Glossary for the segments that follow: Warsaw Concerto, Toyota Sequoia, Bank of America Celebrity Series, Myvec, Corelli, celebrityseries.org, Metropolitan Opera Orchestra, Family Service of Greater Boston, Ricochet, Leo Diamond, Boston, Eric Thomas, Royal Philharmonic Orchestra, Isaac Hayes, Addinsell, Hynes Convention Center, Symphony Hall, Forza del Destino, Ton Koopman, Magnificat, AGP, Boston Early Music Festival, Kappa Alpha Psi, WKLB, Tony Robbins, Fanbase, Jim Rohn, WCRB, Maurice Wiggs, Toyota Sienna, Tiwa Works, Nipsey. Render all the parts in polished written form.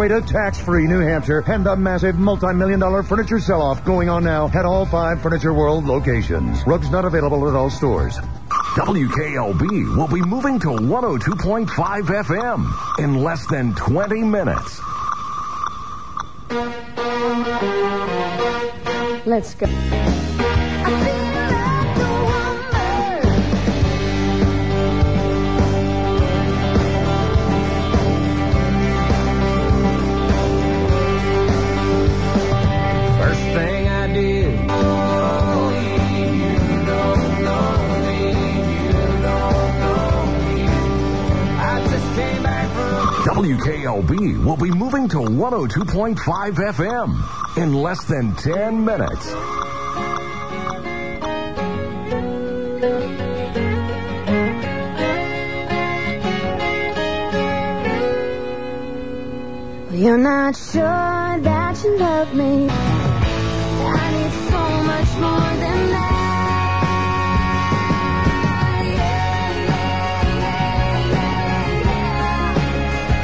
way to tax-free New Hampshire and the massive multi-million-dollar furniture sell-off going on now at all 5 Furniture World locations. Rugs not available at all stores. WKLB will be moving to 102.5 FM in less than 20 minutes. Let's go. WKLB will be moving to 102.5 FM in less than 10 minutes. Well, you're not sure that you love me. I need so much more than that.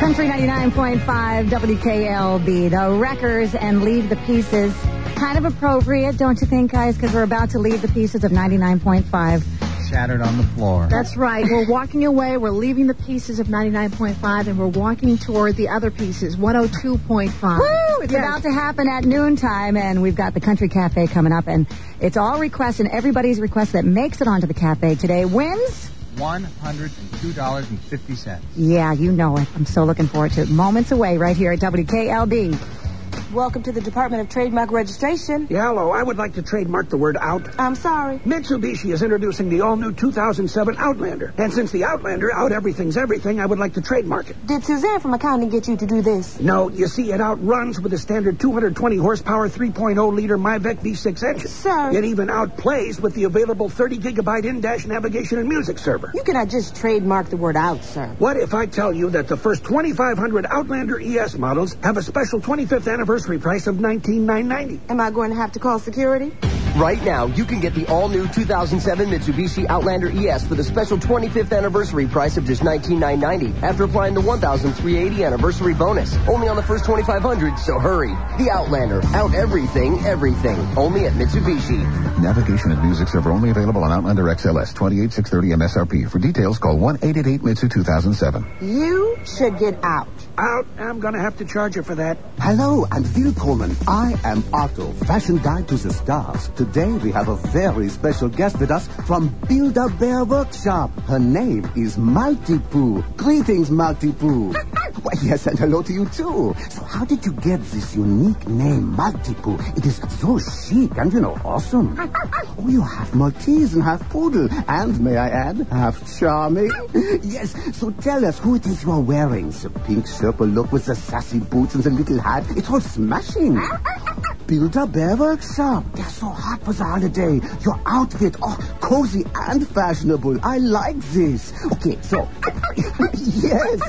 Country 99.5 WKLB, the Wreckers and Leave the Pieces. Kind of appropriate, don't you think, guys? Because we're about to leave the pieces of 99.5. Shattered on the floor. That's right. We're walking away. We're leaving the pieces of 99.5, and we're walking toward the other pieces, 102.5. Woo! It's about to happen at noontime, and we've got the Country Cafe coming up, and it's all requests, and everybody's request that makes it onto the cafe today wins $102.50. Yeah, you know it. I'm so looking forward to it. Moments away right here at WKLB. Welcome to the Department of Trademark Registration. Yeah, hello. I would like to trademark the word out. I'm sorry. Mitsubishi is introducing the all-new 2007 Outlander. And since the Outlander, out everything's everything, I would like to trademark it. Did Suzanne from accounting get you to do this? No, you see, it outruns with the standard 220 horsepower 3.0-liter Myvec V6 engine. Sir. It even outplays with the available 30-gigabyte in-dash navigation and music server. You cannot just trademark the word out, sir. What if I tell you that the first 2,500 Outlander ES models have a special 25th anniversary price of $19,990. Am I going to have to call security? Right now, you can get the all-new 2007 Mitsubishi Outlander ES for the special 25th anniversary price of just $19,990 after applying the $1,380 anniversary bonus. Only on the first 2,500, so hurry. The Outlander. Out everything, everything. Only at Mitsubishi. Navigation and music server only available on Outlander XLS, $28,630 MSRP. For details, call 1-888-MITSU-2007. You should get out. Out? I'm going to have to charge you for that. Hello, I'm Phil Pullman. I am Otto, fashion guide to the stars. Today, we have a very special guest with us from Build-A-Bear Workshop. Her name is Maltipoo. Greetings, Maltipoo. Well, yes, and hello to you, too. So how did you get this unique name, Maltipoo? It is so chic and, you know, awesome. Oh, you have Maltese and half Poodle. And, may I add, half charming. Yes, so tell us who it is you are wearing. The pink Sherpa look with the sassy boots and the little hat. It's all smashing. Build-A-Bear Workshop. They're so hot for the holiday. Your outfit, oh, cozy and fashionable. I like this. Okay, so, yes,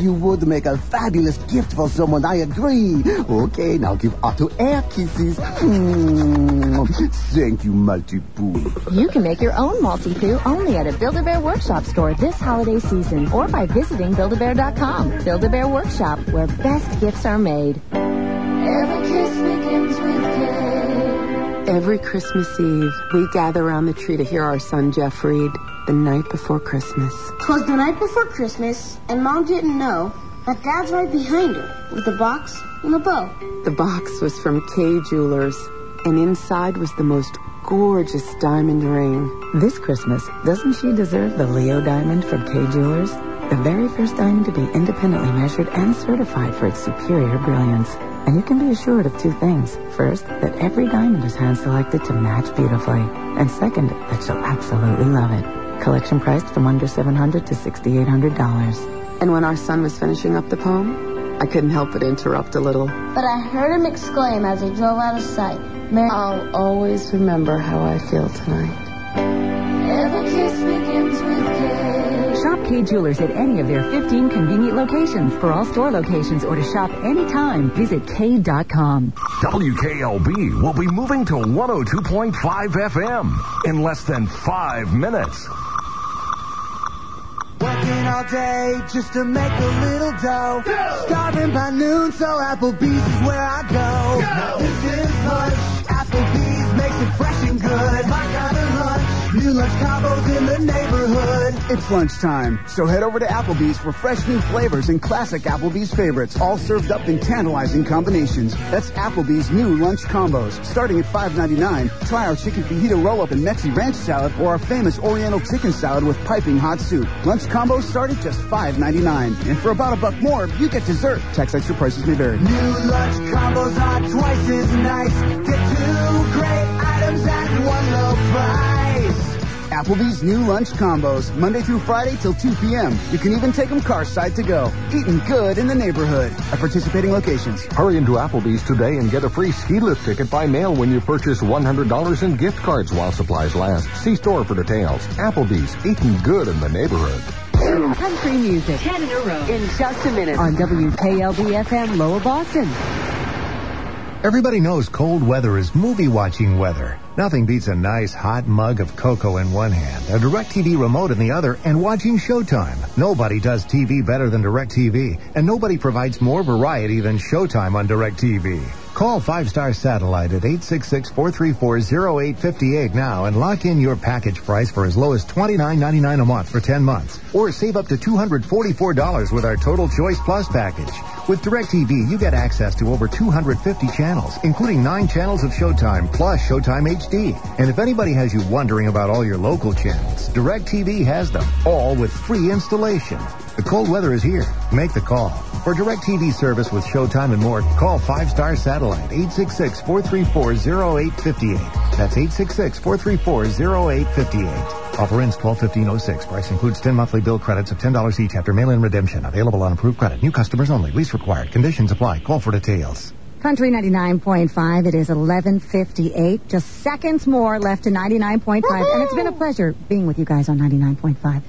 you would make a fabulous gift for someone. I agree. Okay, now give Otto air kisses. Thank you, Maltipoo. You can make your own Maltipoo only at a Build-A-Bear Workshop store this holiday season or by visiting buildabear.com. Build-A-Bear Workshop, where best gifts are made. Every kiss begins with Kay. Every Christmas Eve, we gather around the tree to hear our son Jeff read The Night Before Christmas. 'Twas the night before Christmas, and Mom didn't know, but Dad's right behind her with a box and a bow. The box was from Kay Jewelers, and inside was the most gorgeous diamond ring. This Christmas, doesn't she deserve the Leo Diamond from Kay Jewelers? The very first diamond to be independently measured and certified for its superior brilliance. And you can be assured of two things. First, that every diamond is hand-selected to match beautifully. And second, that she'll absolutely love it. Collection priced from under $700 to $6,800. And when our son was finishing up the poem, I couldn't help but interrupt a little. But I heard him exclaim as he drove out of sight, "Mary, I'll always remember how I feel tonight." Every kiss begins with Kay. Shop Kay Jewelers at any of their 15 convenient locations. For all store locations or to shop anytime, visit Kay.com. WKLB will be moving to 102.5 FM in less than 5 minutes. all day just to make a little dough. Go! Starving by noon, so Applebee's is where I go. Now this is lunch. Applebee's makes it fresh and good. My kind of lunch. New lunch combos in the neighborhood. It's lunchtime, so head over to Applebee's for fresh new flavors and classic Applebee's favorites, all served up in tantalizing combinations. That's Applebee's new lunch combos. Starting at $5.99, try our chicken fajita roll-up and Mexi ranch salad or our famous Oriental chicken salad with piping hot soup. Lunch combos start at just $5.99. And for about $1 more, you get dessert. Tax extra prices may vary. New lunch combos are twice as nice. Get two great items at one low price. Applebee's new lunch combos, Monday through Friday till 2 p.m. You can even take them carside to go. Eating good in the neighborhood at participating locations. Hurry into Applebee's today and get a free ski lift ticket by mail when you purchase $100 in gift cards while supplies last. See store for details. Applebee's, eating good in the neighborhood. Country music, 10 in a row, in just a minute on WKLB-FM Lower Boston. Everybody knows cold weather is movie-watching weather. Nothing beats a nice hot mug of cocoa in one hand, a DirecTV remote in the other, and watching Showtime. Nobody does TV better than DirecTV, and nobody provides more variety than Showtime on DirecTV. Call 5 Star Satellite at 866-434-0858 now and lock in your package price for as low as $29.99 a month for 10 months. Or save up to $244 with our Total Choice Plus package. With DirecTV, you get access to over 250 channels, including 9 channels of Showtime plus Showtime HD. And if anybody has you wondering about all your local channels, DirecTV has them, all with free installation. The cold weather is here. Make the call. For DirecTV service with Showtime and more, call 5 Star Satellite, 866-434-0858. That's 866-434-0858. Offer ends 12/15/06. Price includes 10 monthly bill credits of $10 each after mail-in redemption. Available on approved credit. New customers only. Lease required. Conditions apply. Call for details. Country 99.5, it is 11:58. Just seconds more left to 99.5. Woo-hoo! And it's been a pleasure being with you guys on 99.5.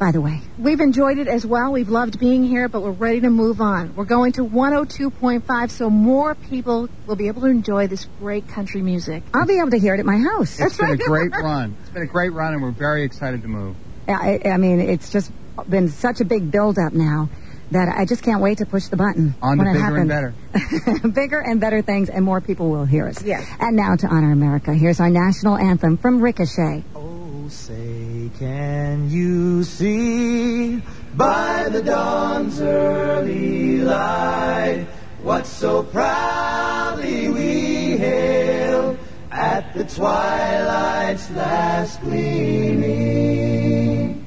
By the way, we've enjoyed it as well. We've loved being here, but we're ready to move on. We're going to 102.5, so more people will be able to enjoy this great country music. I'll be able to hear it at my house. It's been a great run. It's been a great run, and we're very excited to move. I mean, it's just been such a big build-up now that I just can't wait to push the button. On to bigger and better. Bigger and better things, and more people will hear us. Yes. And now to honor America, here's our national anthem from Ricochet. Say, can you see by the dawn's early light what so proudly we hail at the twilight's last gleaming,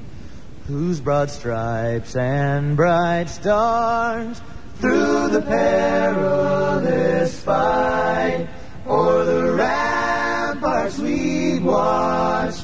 whose broad stripes and bright stars through the perilous fight o'er the ramparts we watched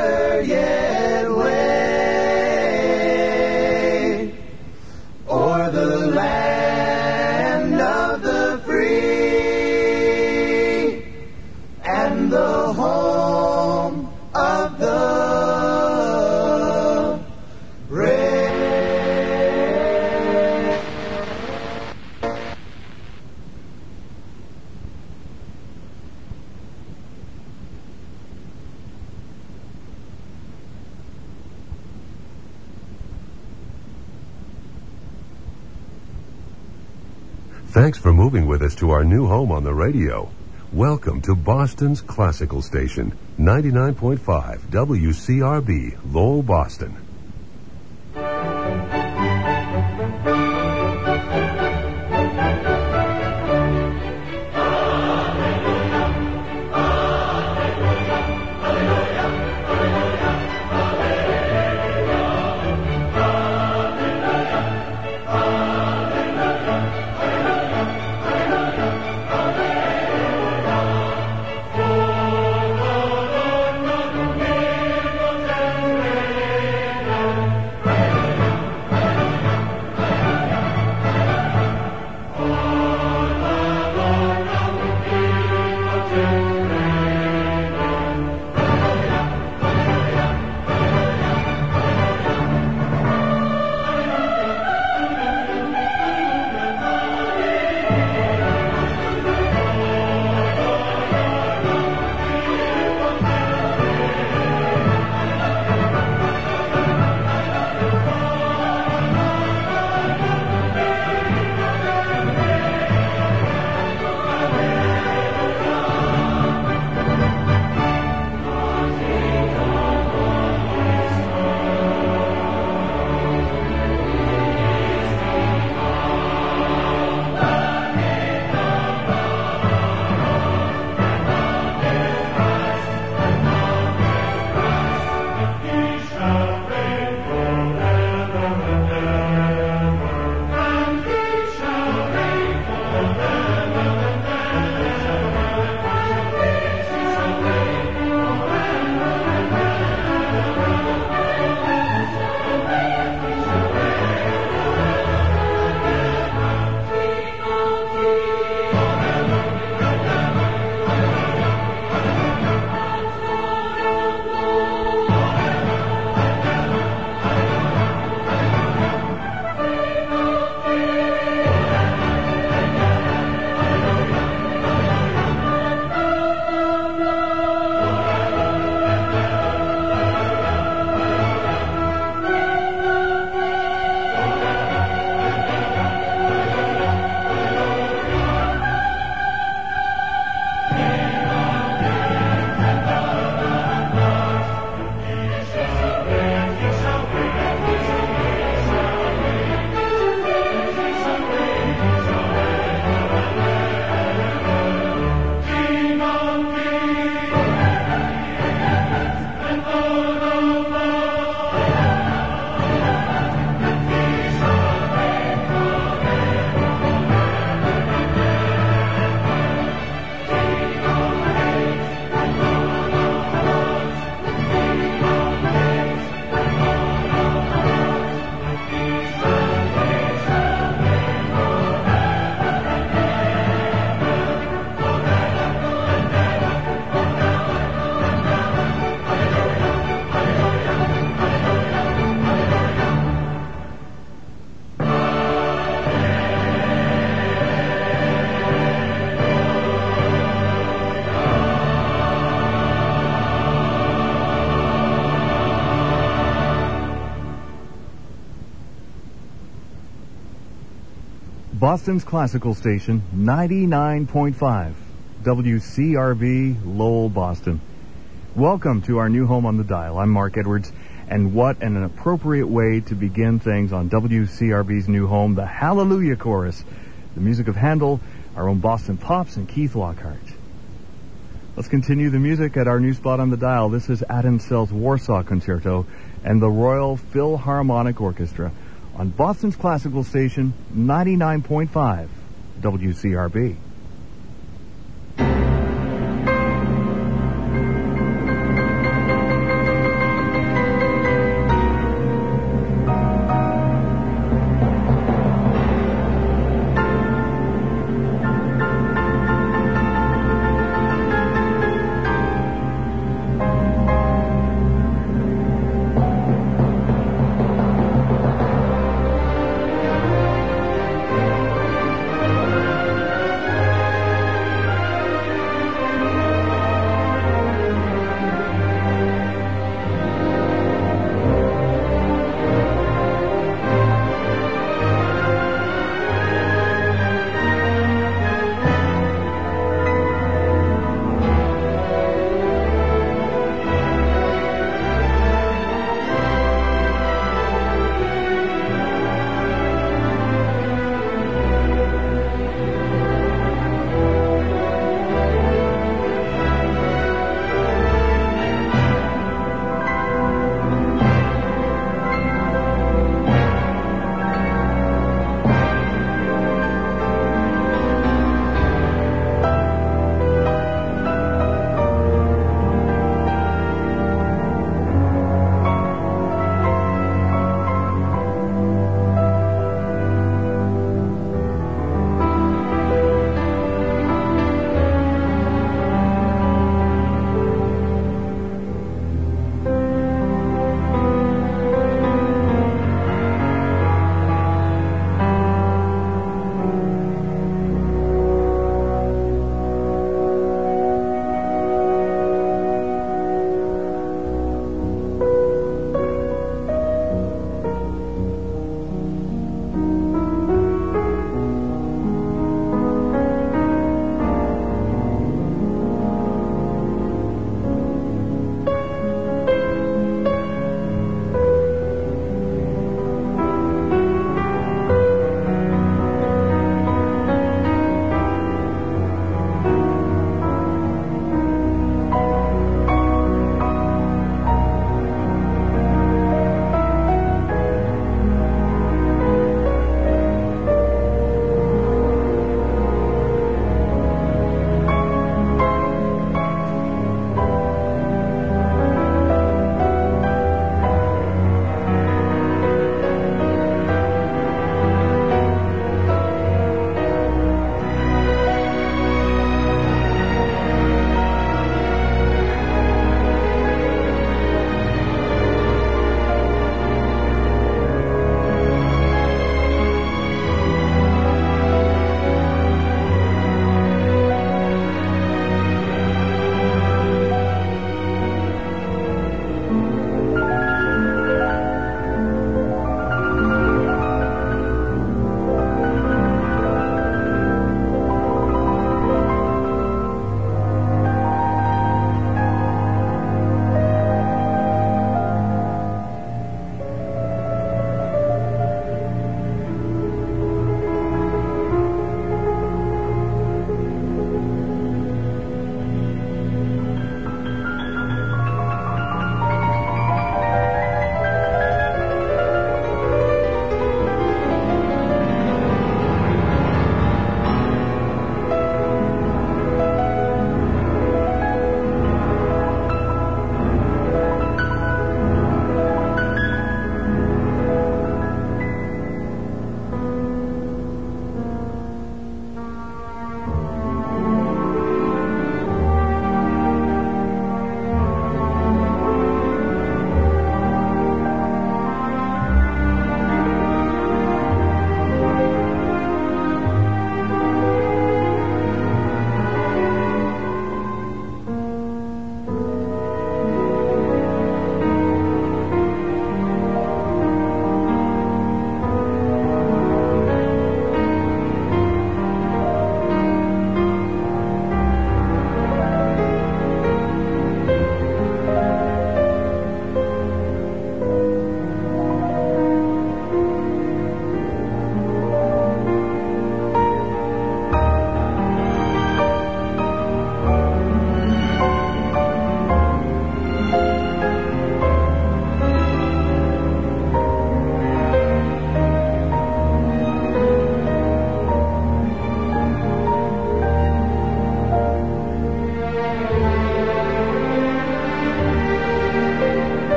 yet wave o'er the land of the free and the home of the brave? Thanks for moving with us to our new home on the radio. Welcome to Boston's classical station, 99.5 WCRB, Lowell, Boston. Boston's classical station, 99.5, WCRB, Lowell, Boston. Welcome to our new home on the dial. I'm Mark Edwards, and what an appropriate way to begin things on WCRB's new home, the Hallelujah Chorus, the music of Handel, our own Boston Pops, and Keith Lockhart. Let's continue the music at our new spot on the dial. This is Addinsell's Warsaw Concerto and the Royal Philharmonic Orchestra. On Boston's classical station, 99.5 WCRB.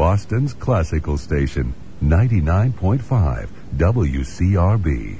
Boston's classical station, 99.5 WCRB.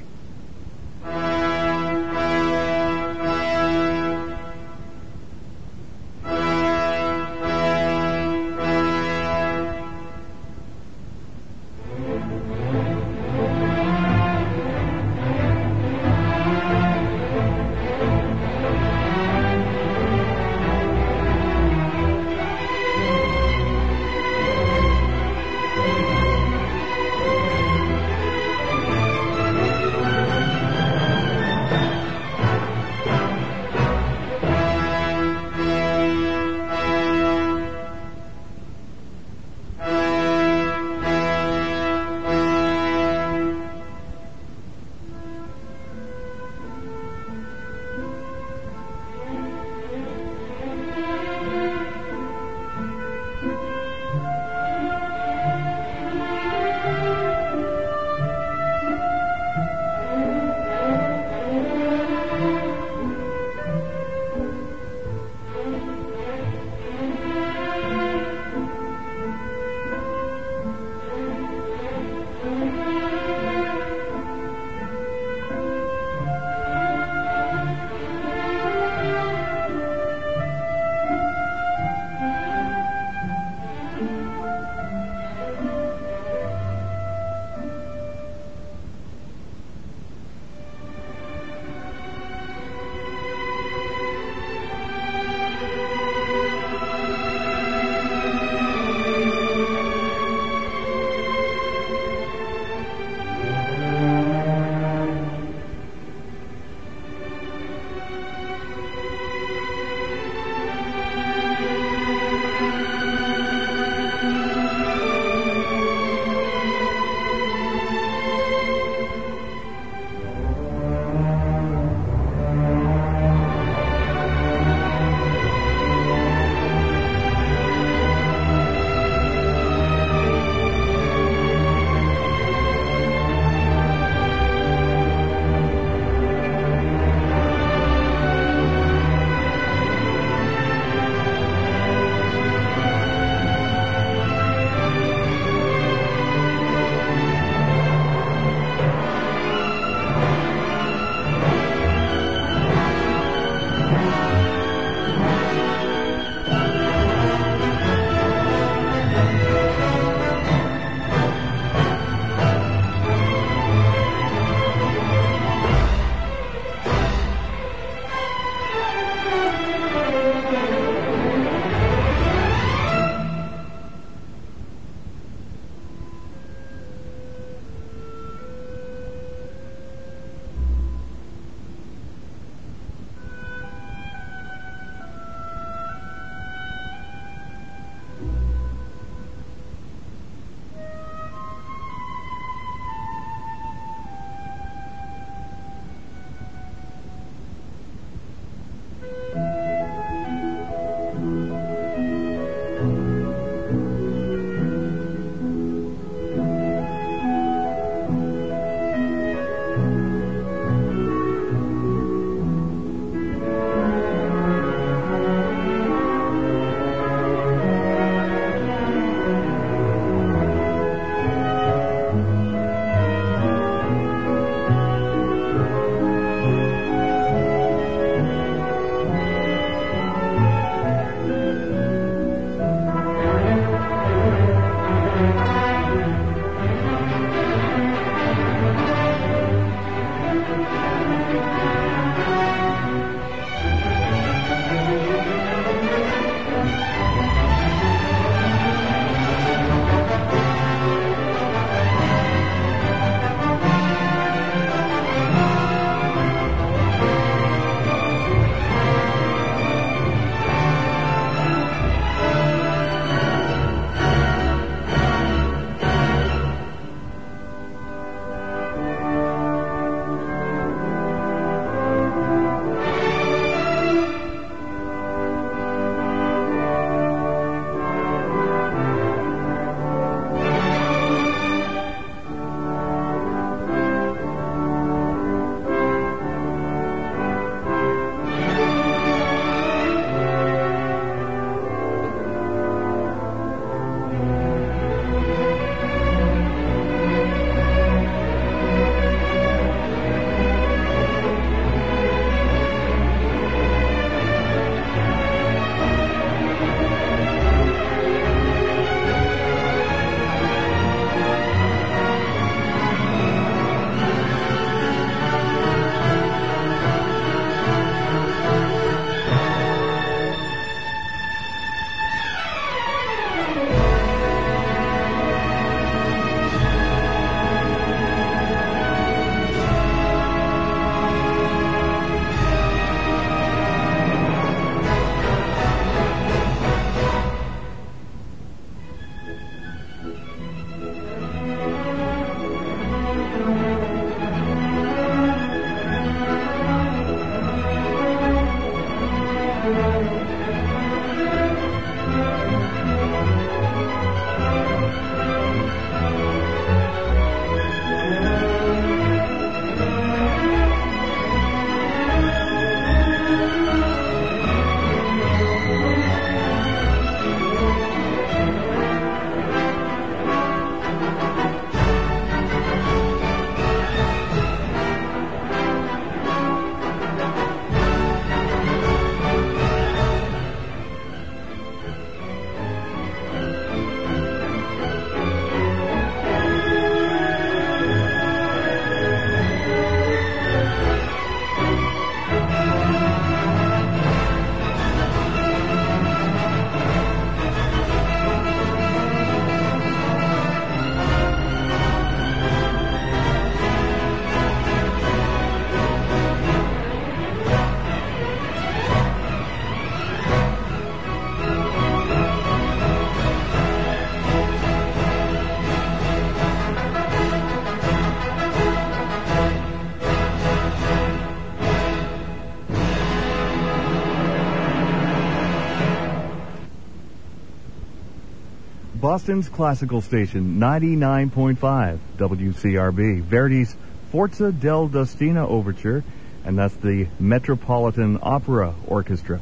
Boston's classical station, 99.5 WCRB, Verdi's Forza del Destino Overture, and that's the Metropolitan Opera Orchestra.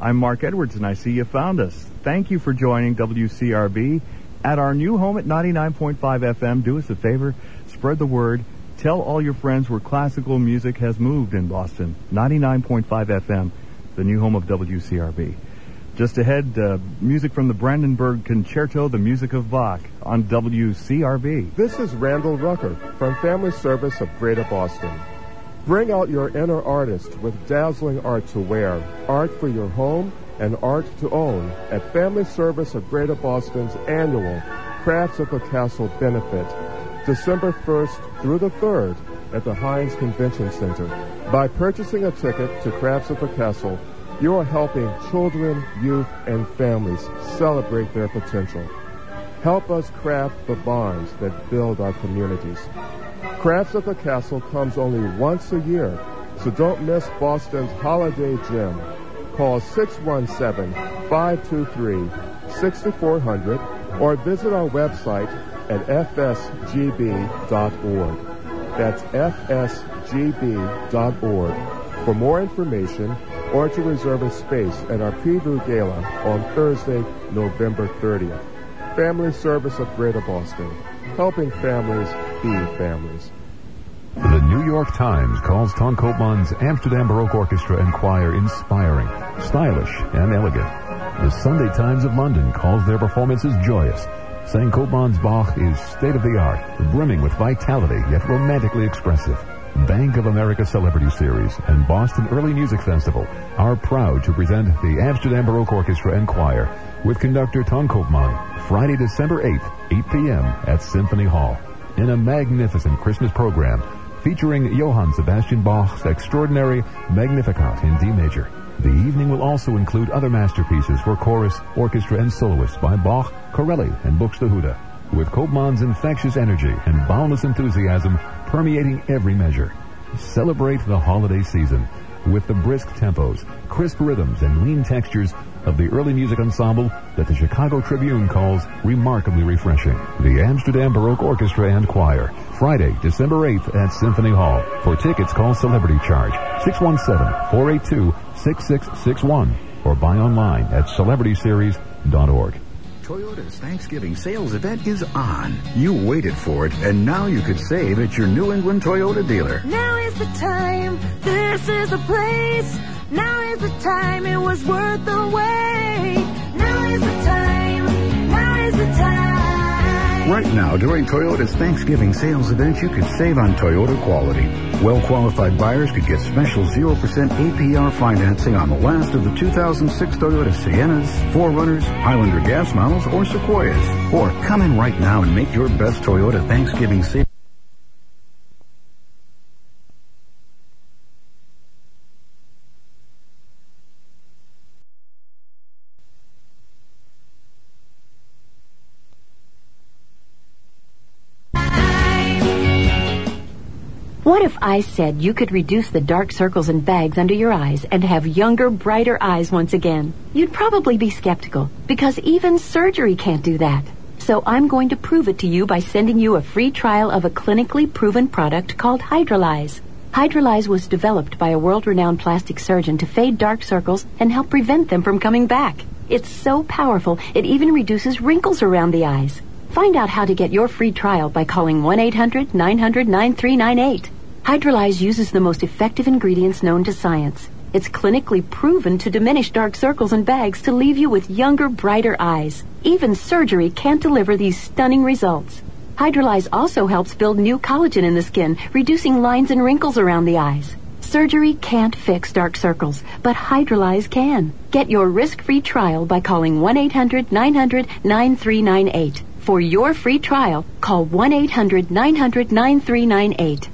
I'm Mark Edwards, and I see you found us. Thank you for joining WCRB at our new home at 99.5 FM. Do us a favor, spread the word, tell all your friends where classical music has moved in Boston. 99.5 FM, the new home of WCRB. Just ahead, music from the Brandenburg Concerto, the music of Bach, on WCRB. This is Randall Rucker from Family Service of Greater Boston. Bring out your inner artist with dazzling art to wear, art for your home, and art to own at Family Service of Greater Boston's annual Crafts of the Castle benefit, December 1st through the 3rd at the Hynes Convention Center. By purchasing a ticket to Crafts of the Castle, you are helping children, youth, and families celebrate their potential. Help us craft the bonds that build our communities. Crafts of the Castle comes only once a year, so don't miss Boston's holiday gem. Call 617-523-6400 or visit our website at fsgb.org. That's fsgb.org. For more information or to reserve a space at our preview gala on Thursday, November 30th. Family Service of Greater Boston, helping families be families. The New York Times calls Ton Koopman's Amsterdam Baroque Orchestra and Choir inspiring, stylish, and elegant. The Sunday Times of London calls their performances joyous, saying Koopman's Bach is state-of-the-art, brimming with vitality, yet romantically expressive. Bank of America Celebrity Series and Boston Early Music Festival are proud to present the Amsterdam Baroque Orchestra and Choir with conductor Ton Koopman, Friday, December 8th, 8 p.m. at Symphony Hall, in a magnificent Christmas program featuring Johann Sebastian Bach's extraordinary Magnificat in D major. The evening will also include other masterpieces for chorus, orchestra, and soloists by Bach, Corelli, and Buxtehude, with Koopman's infectious energy and boundless enthusiasm permeating every measure. Celebrate the holiday season with the brisk tempos, crisp rhythms, and lean textures of the early music ensemble that the Chicago Tribune calls remarkably refreshing. The Amsterdam Baroque Orchestra and Choir, Friday, December 8th at Symphony Hall. For tickets, call Celebrity Charge, 617-482-6661, or buy online at celebrityseries.org. Toyota's Thanksgiving sales event is on. You waited for it, and now you could save at your New England Toyota dealer. Now is the time. This is the place. Now is the time. It was worth the wait. Now is the time. Now is the time. Right now, during Toyota's Thanksgiving sales event, you could save on Toyota quality. Well-qualified buyers could get special 0% APR financing on the last of the 2006 Toyota Siennas, 4Runners, Highlander gas models, or Sequoias. Or come in right now and make your best Toyota Thanksgiving sale. What if I said you could reduce the dark circles and bags under your eyes and have younger, brighter eyes once again? You'd probably be skeptical, because even surgery can't do that. So I'm going to prove it to you by sending you a free trial of a clinically proven product called Hydrolyze. Hydrolyze was developed by a world-renowned plastic surgeon to fade dark circles and help prevent them from coming back. It's so powerful, it even reduces wrinkles around the eyes. Find out how to get your free trial by calling 1-800-900-9398. Hydrolyze uses the most effective ingredients known to science. It's clinically proven to diminish dark circles and bags to leave you with younger, brighter eyes. Even surgery can't deliver these stunning results. Hydrolyze also helps build new collagen in the skin, reducing lines and wrinkles around the eyes. Surgery can't fix dark circles, but Hydrolyze can. Get your risk-free trial by calling 1-800-900-9398. For your free trial, call 1-800-900-9398.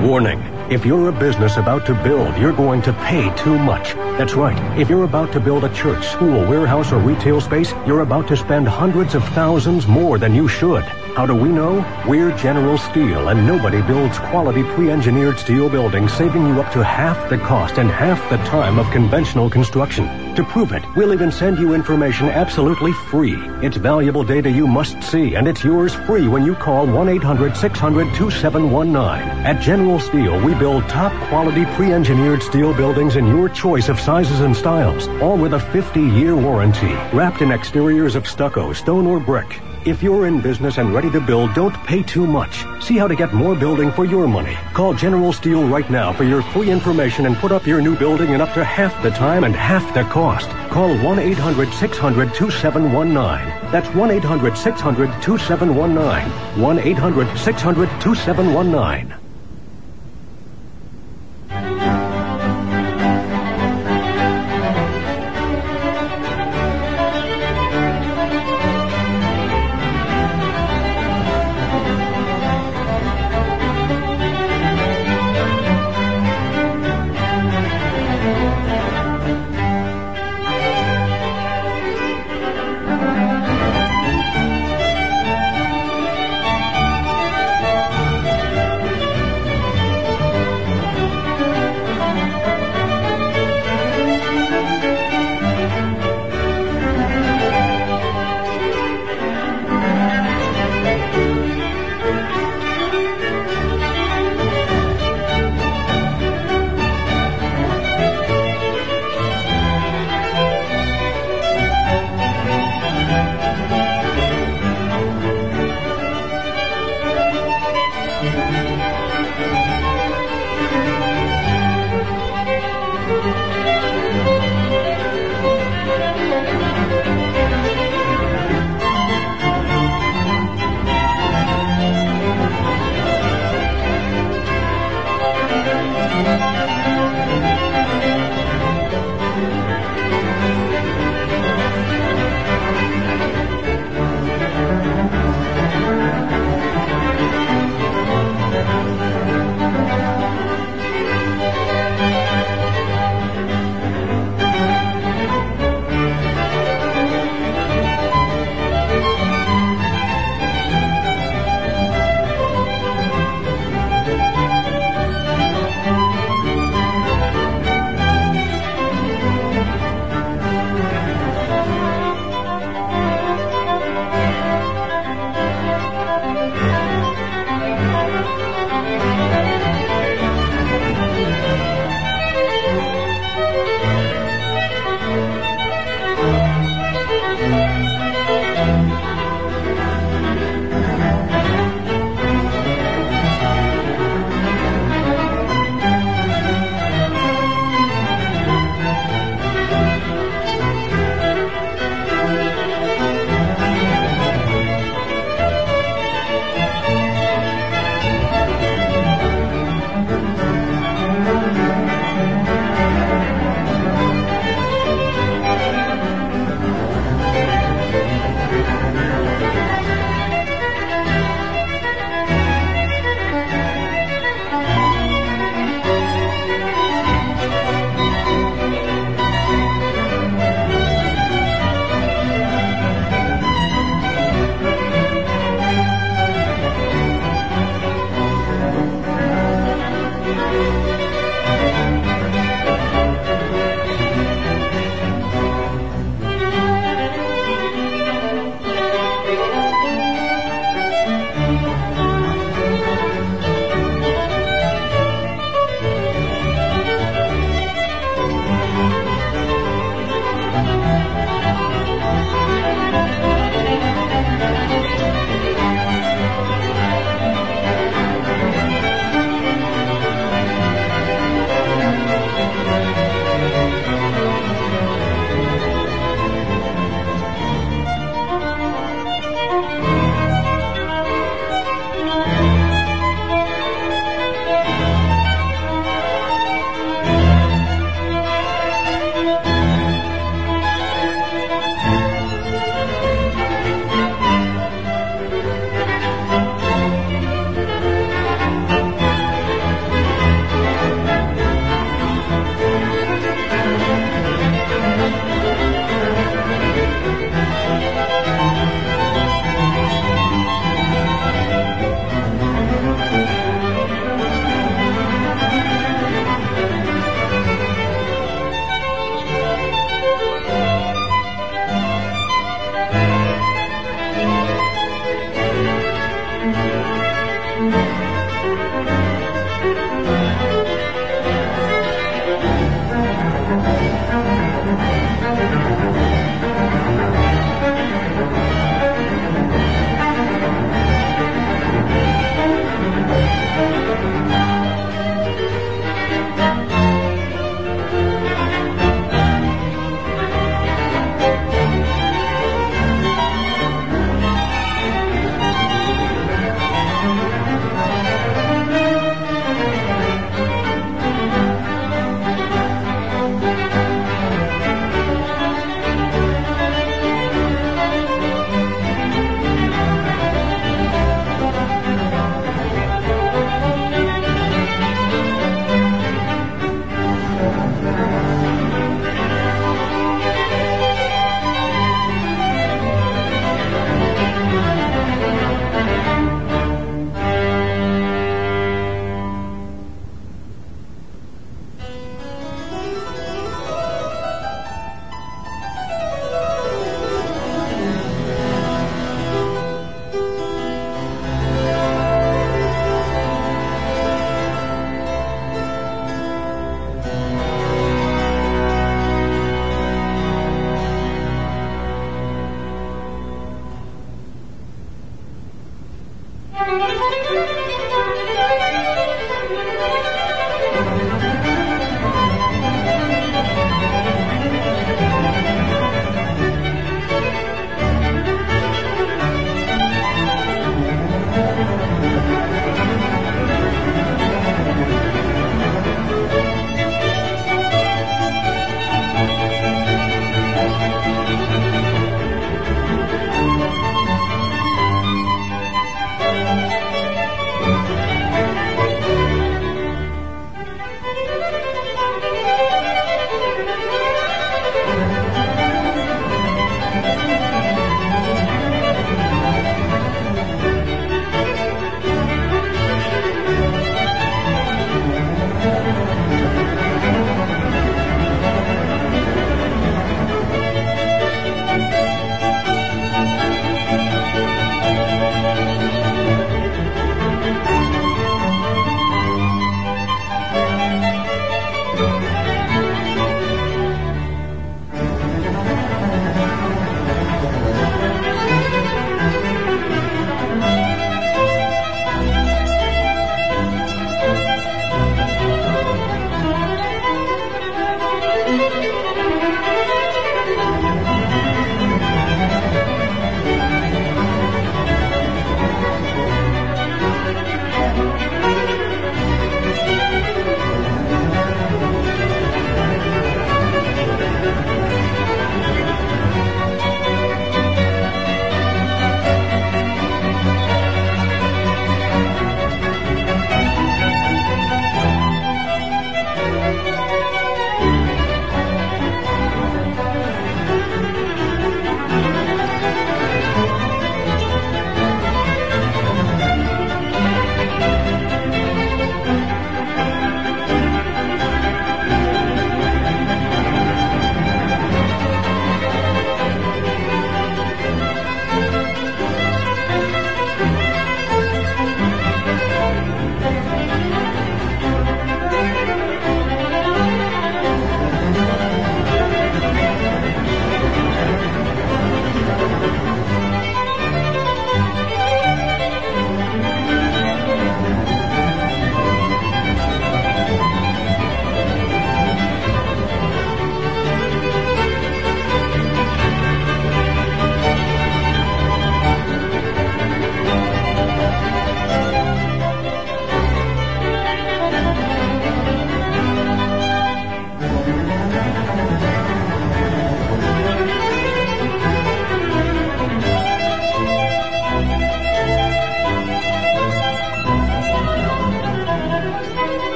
Warning. If you're a business about to build, you're going to pay too much. That's right. If you're about to build a church, school, warehouse, or retail space, you're about to spend hundreds of thousands more than you should. How do we know? We're General Steel, and nobody builds quality pre-engineered steel buildings, saving you up to half the cost and half the time of conventional construction. To prove it, we'll even send you information absolutely free. It's valuable data you must see, and it's yours free when you call 1-800-600-2719. At General Steel, we build top-quality pre-engineered steel buildings in your choice of sizes and styles, all with a 50-year warranty, wrapped in exteriors of stucco, stone, or brick. If you're in business and ready to build, don't pay too much. See how to get more building for your money. Call General Steel right now for your free information and put up your new building in up to half the time and half the cost. Call 1-800-600-2719. That's 1-800-600-2719. 1-800-600-2719.